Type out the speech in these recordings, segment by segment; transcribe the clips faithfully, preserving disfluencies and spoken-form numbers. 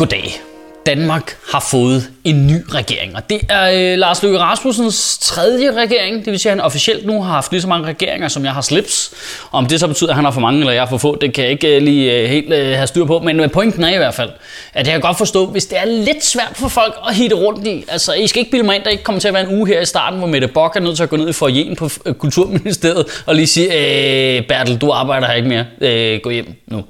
Goddag. Danmark har fået en ny regering, og det er øh, Lars Løkke Rasmussens tredje regering. Det vil sige, at han officielt nu har haft lige så mange regeringer, som jeg har slips. Om det så betyder, at han har for mange, eller jeg har for få, det kan jeg ikke øh, lige helt øh, have styr på. Men pointen er i hvert fald, at jeg kan godt forstå, hvis det er lidt svært for folk at hitte rundt i. Altså, I skal ikke bilde mig ind, der ikke kommer til at være en uge her i starten, hvor Mette Bock er nødt til at gå ned i foyeren på øh, Kulturministeriet og lige sige, øh, Bertel, du arbejder her ikke mere. Øh, gå hjem nu.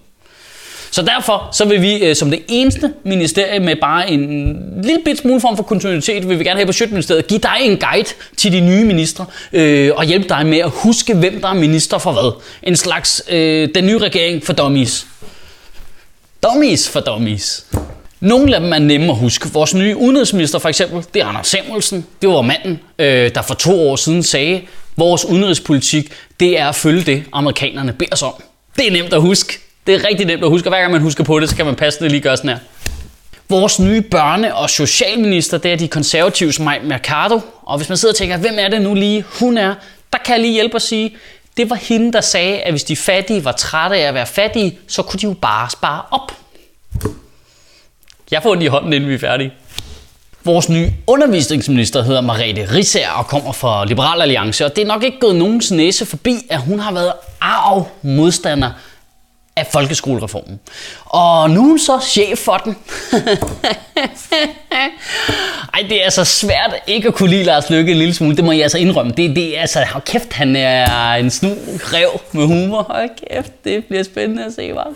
Så derfor så vil vi øh, som det eneste ministerie med bare en lille bit smule form for kontinuitet, vil vi gerne have på Sjøtministeriet, give dig en guide til de nye ministre øh, og hjælpe dig med at huske, hvem der er minister for hvad. En slags øh, den nye regering for dummies. Dummies for dummies. Nogle af dem er nemme at huske. Vores nye udenrigsminister for eksempel, det er Anders Samuelsen. Det var manden, øh, der for to år siden sagde, vores udenrigspolitik, det er at følge det, amerikanerne beder os om. Det er nemt at huske. Det er rigtig nemt at huske, og hver gang man husker på det, så kan man passende lige gøre sådan her. Vores nye børne- og socialminister, det er de konservatives Mai Mercado. Og hvis man sidder og tænker, hvem er det nu lige, hun er, der kan jeg lige hjælpe at sige, det var hende, der sagde, at hvis de fattige var trætte af at være fattige, så kunne de jo bare spare op. Jeg får den i hånden, inden vi er færdige. Vores nye undervisningsminister hedder Mariette Risser og kommer fra Liberal Alliance, og det er nok ikke gået nogens næse forbi, at hun har været arg modstander af folkeskolereformen. Og nu er hun så chef for den. Ej, det er altså svært ikke at kunne lide Lars Løkke en lille smule. Det må jeg altså indrømme. Det, det er altså, hold kæft, han er en snu rev med humor. Hold kæft, det bliver spændende at se, hva'?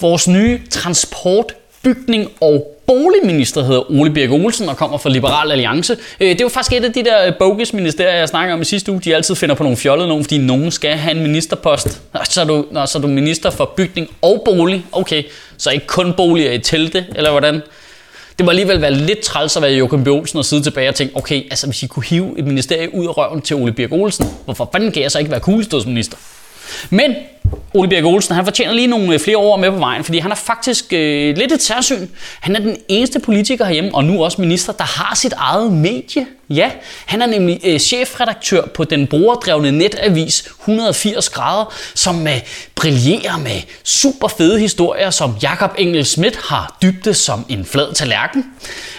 Vores nye transport, bygning og boligminister hedder Ole Birk Olesen og kommer fra Liberal Alliance. Det var faktisk et af de der bogus-ministerier, jeg snakker om i sidste uge. De altid finder på nogle fjollede nogen, fordi nogen skal have en ministerpost. Så er du, så er du minister for bygning og bolig. Okay, så ikke kun boliger i telte, eller hvordan? Det må alligevel være lidt træls at være Joachim B. Olsen og sidde tilbage og tænke, okay, altså hvis I kunne hive et ministerie ud af røven til Ole Birk Olesen, hvorfor fanden kan jeg så ikke være kuglestødsminister? Men Ole Birk Olesen, han fortjener lige nogle flere år med på vejen, fordi han er faktisk øh, lidt et særsyn. Han er den eneste politiker herhjemme, og nu også minister, der har sit eget medie. Ja, han er nemlig øh, chefredaktør på den brugerdrevne netavis et hundrede og firs grader, som øh, brillerer med super fede historier, som Jakob Engel Schmidt har dybde som en flad tallerken,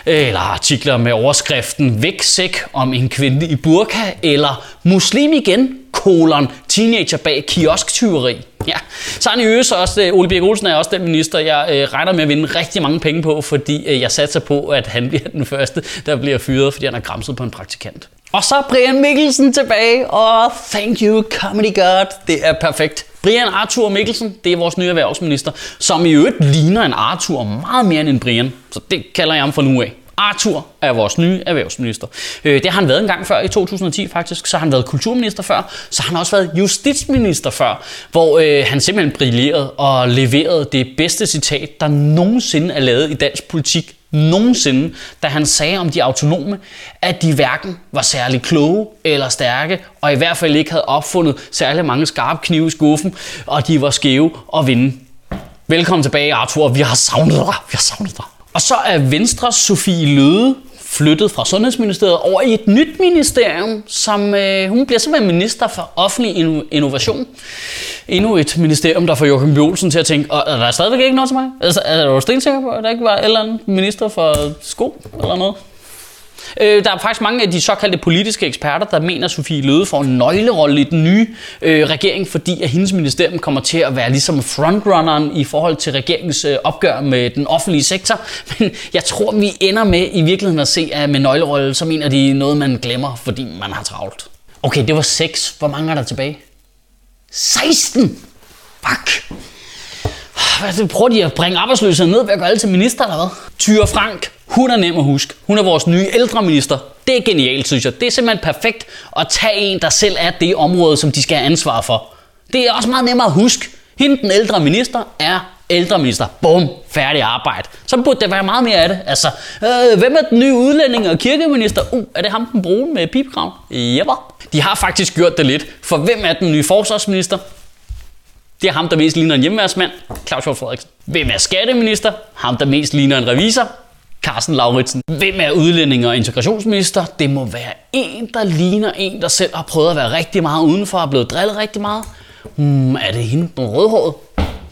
eller artikler med overskriften væk sæk om en kvinde i burka, eller muslim igen, kolon, teenager bag kiosktyveri. Ja, så han i øvrigt også, Ole Birk Olesen er også den minister, jeg øh, regner med at vinde rigtig mange penge på, fordi øh, jeg satser på, at han bliver den første, der bliver fyret, fordi han har gramset på en praktikant. Og så er Brian Mikkelsen tilbage, og thank you, comedy god, det er perfekt. Brian Arthur Mikkelsen, det er vores nye erhvervsminister, som i øvrigt ligner en Arthur meget mere end en Brian, så det kalder jeg ham fra nu af. Arthur er vores nye erhvervsminister. Det har han været en gang før, i to tusind og ti faktisk, så har han været kulturminister før, så har han også været justitsminister før, hvor øh, han simpelthen brillerede og leverede det bedste citat, der nogensinde er lavet i dansk politik, nogensinde, da han sagde om de autonome, at de hverken var særlig kloge eller stærke, og i hvert fald ikke havde opfundet særlig mange skarpe knive i skuffen, og de var skæve og vinde. Velkommen tilbage, Arthur, vi har savnet dig, vi har savnet dig. Og så er Venstres Sofie Løde flyttet fra Sundhedsministeriet over i et nyt ministerium, som øh, hun bliver simpelthen minister for offentlig innovation. Endnu et ministerium, der får Joachim B. Olsen til at tænke, er der stadigvæk ikke noget til mig? Altså, er du stensikker på, at der ikke var eller anden minister for sko eller noget? Øh, der er faktisk mange af de såkaldte politiske eksperter, der mener, at Sofie Løde får en nøglerolle i den nye øh, regering, fordi at hendes ministerium kommer til at være ligesom frontrunneren i forhold til regeringens øh, opgør med den offentlige sektor. Men jeg tror, vi ender med i virkeligheden at se, at med nøglerolle, så mener de noget, man glemmer, fordi man har travlt. Okay, det var seks. Hvor mange er der tilbage? seksten! Fuck! Prøver de at bringe arbejdsløsheden ned ved at gøre alle til minister eller hvad? Tyre Frank, hun er nem at huske. Hun er vores nye ældreminister. Det er genialt, synes jeg. Det er simpelthen perfekt at tage en, der selv er det område, som de skal have ansvar for. Det er også meget nemmere at huske. Hende, den ældre minister, er ældreminister. Bum, færdig arbejde. Så burde der være meget mere af det. Altså, øh, hvem er den nye udlænding og kirkeminister? Uh, er det ham den brune med pipkraven? Jepper. De har faktisk gjort det lidt. For hvem er den nye forsvarsminister? Det er ham, der mest ligner en hjemmeværdsmand, Claus Hjort Frederiksen. Hvem er skatteminister? Ham, der mest ligner en revisor, Karsten Lauritsen. Hvem er udlænding og integrationsminister? Det må være en, der ligner en, der selv har prøvet at være rigtig meget udenfor og er blevet drillet rigtig meget. Hmm, er det hende, den rødhåret?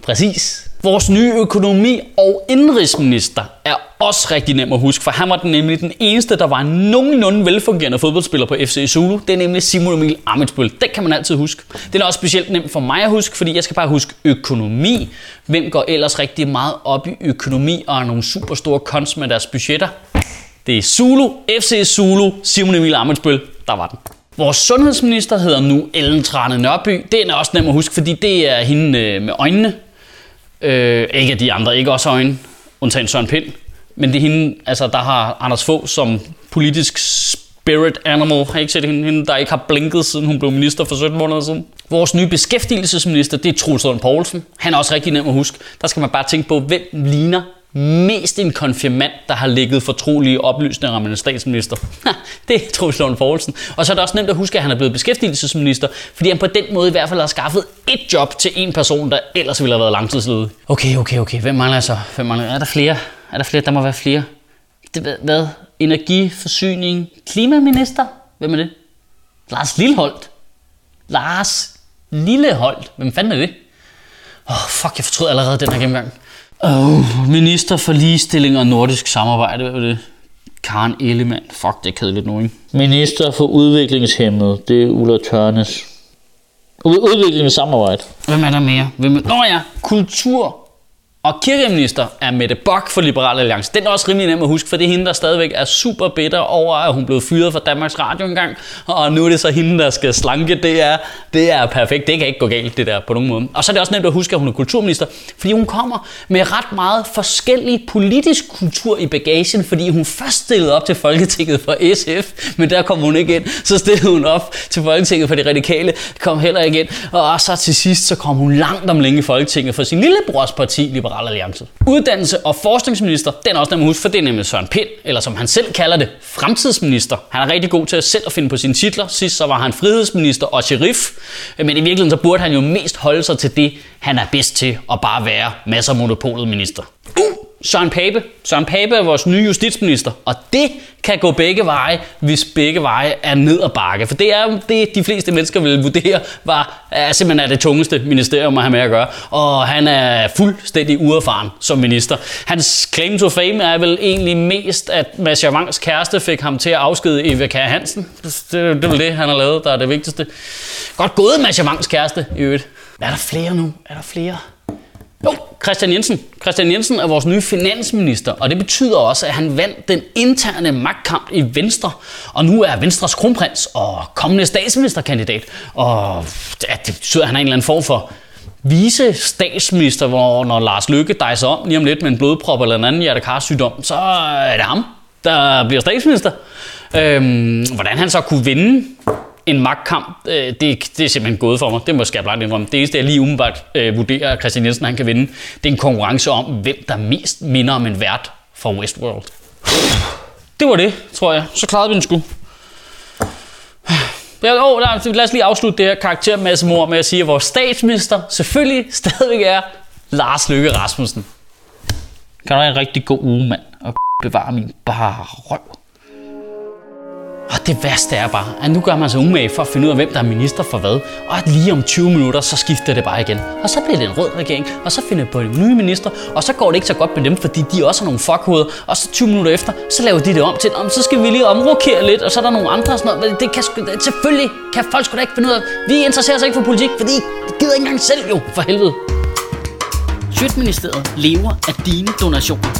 Præcis. Vores nye økonomi- og indrigsminister er også rigtig nem at huske, for han var den nemlig den eneste, der var nogenlunde velfungerende fodboldspiller på F C Zulu. Det er nemlig Simon Emil Ammitzbøll. Det kan man altid huske. Det er også specielt nemt for mig at huske, fordi jeg skal bare huske økonomi. Hvem går ellers rigtig meget op i økonomi og er nogle super store cons med deres budgetter? Det er Zulu, F C Zulu, Simon Emil Ammitzbøll. Der var den. Vores sundhedsminister hedder nu Ellen Trane Nørby. Det er også nemt at huske, fordi det er hende med øjnene. Øh, ikke de andre, ikke også øjne, undtagen Søren Pind. Men det er hende, altså, der har Anders Fogh som politisk spirit animal. Jeg har ikke set hende, hende, der ikke har blinket, siden hun blev minister for sytten måneder siden. Vores nye beskæftigelsesminister, det er Troels Lund Poulsen. Han er også rigtig nem at huske. Der skal man bare tænke på, hvem ligner mest en konfirmand, der har lækket fortrolige oplysninger om en statsminister. Det er Troels Lund Poulsen. Og så er det også nemt at huske, at han er blevet beskæftigelsesminister, fordi han på den måde i hvert fald har skaffet et job til en person, der ellers ville have været langtidsledig. Okay, okay, okay. Hvem mangler jeg så? Hvem mangler jeg? Er der flere? Er der flere? Der må være flere. Det, hvad? Energi, forsyning, klimaminister? Hvem er det? Lars Lilleholt. Lars Lilleholt. Hvem fanden er det? Åh, oh, fuck, jeg fortrød allerede den her gennemgang. Oh, minister for ligestilling og nordisk samarbejde, hvad var det? Karen Ellemann. Fuck, det er kedeligt nu, ikke? Minister for udviklingshæmmede, det er Ulla Tørnes. U- Udviklingssamarbejde. Hvem er der mere? Hvem er... Nå ja, kultur og kirkeminister er Mette Bock for Liberal Alliance. Den er også rimelig nem at huske, for det er hende, der stadigvæk er super bitter over, at hun blev fyret fra Danmarks Radio engang. Og nu er det så hende, der skal slanke. Det er, det er perfekt. Det kan ikke gå galt, det der, på nogen måde. Og så er det også nemt at huske, at hun er kulturminister, fordi hun kommer med ret meget forskellig politisk kultur i bagagen, fordi hun først stillede op til Folketinget for S F, men der kom hun ikke ind. Så stillede hun op til Folketinget for De Radikale, kom heller ikke ind. Og så til sidst, så kom hun langt om længe i Folketinget for sin lillebrors parti, Liberal Alliance. Uddannelse- og forskningsminister, den er også nemt at huske, for det er nemlig Søren Pind, eller som han selv kalder det, fremtidsminister. Han er rigtig god til selv at finde på sine titler. Sidst så var han frihedsminister og sheriff, men i virkeligheden så burde han jo mest holde sig til det, han er bedst til, og bare være masser af monopolet minister. Uh, Søren Pape. Søren Pape er vores nye justitsminister, og det kan gå begge veje, hvis begge veje er ned ad bakke. For det er jo det, de fleste mennesker vil vurdere, var er simpelthen er det tungeste ministerium at have med at gøre. Og han er fuldstændig uerfaren som minister. Hans claim to fame er vel egentlig mest, at Mads Jørgensens kæreste fik ham til at afskede Eva Kjær Hansen. Det er vel det, han har lavet, der er det vigtigste. Godt gået, Mads Jørgensens kæreste i øvrigt. Er der flere nu? Er der flere? Jo, Christian Jensen. Christian Jensen er vores nye finansminister, og det betyder også, at han vandt den interne magtkamp i Venstre, og nu er Venstres kronprins og kommende statsministerkandidat. Og det betyder, at han er en eller anden form for vice statsminister, hvor når Lars Løkke dejser om lige om lidt med en blodprop eller en anden hjertekarsygdom, så er det ham, der bliver statsminister. Øhm, hvordan han så kunne vinde en magtkamp, det, det er simpelthen gået for mig. Det må jeg blandt indrømme. Det eneste, jeg lige umiddelbart øh, vurderer, at Christian Jensen han kan vinde, det er en konkurrence om, hvem der mest minder om en vært fra Westworld. Det var det, tror jeg. Så klarede vi den sgu. Ja, åh, lad os lige afslutte det her karaktermassemord med at sige, at vores statsminister selvfølgelig stadigvæk er Lars Løkke Rasmussen. Kan du have en rigtig god uge, mand, og bevare min bare røv. Og det værste er bare, at nu gør man sig umage for at finde ud af, hvem der er minister for hvad. Og at lige om tyve minutter, så skifter det bare igen. Og så bliver det en rød regering, og så finder på en ny minister. Og så går det ikke så godt med dem, fordi de også har nogle fuckhoveder. Og så tyve minutter efter, så laver de det om til, om så skal vi lige omrokere lidt, og så er der nogle andre og sådan noget. Det kan, selvfølgelig kan folk sgu da ikke finde ud af. Vi interesserer sig ikke for politik, fordi det gider ikke engang selv jo, for helvede. Sjøtministeriet lever af dine donationer.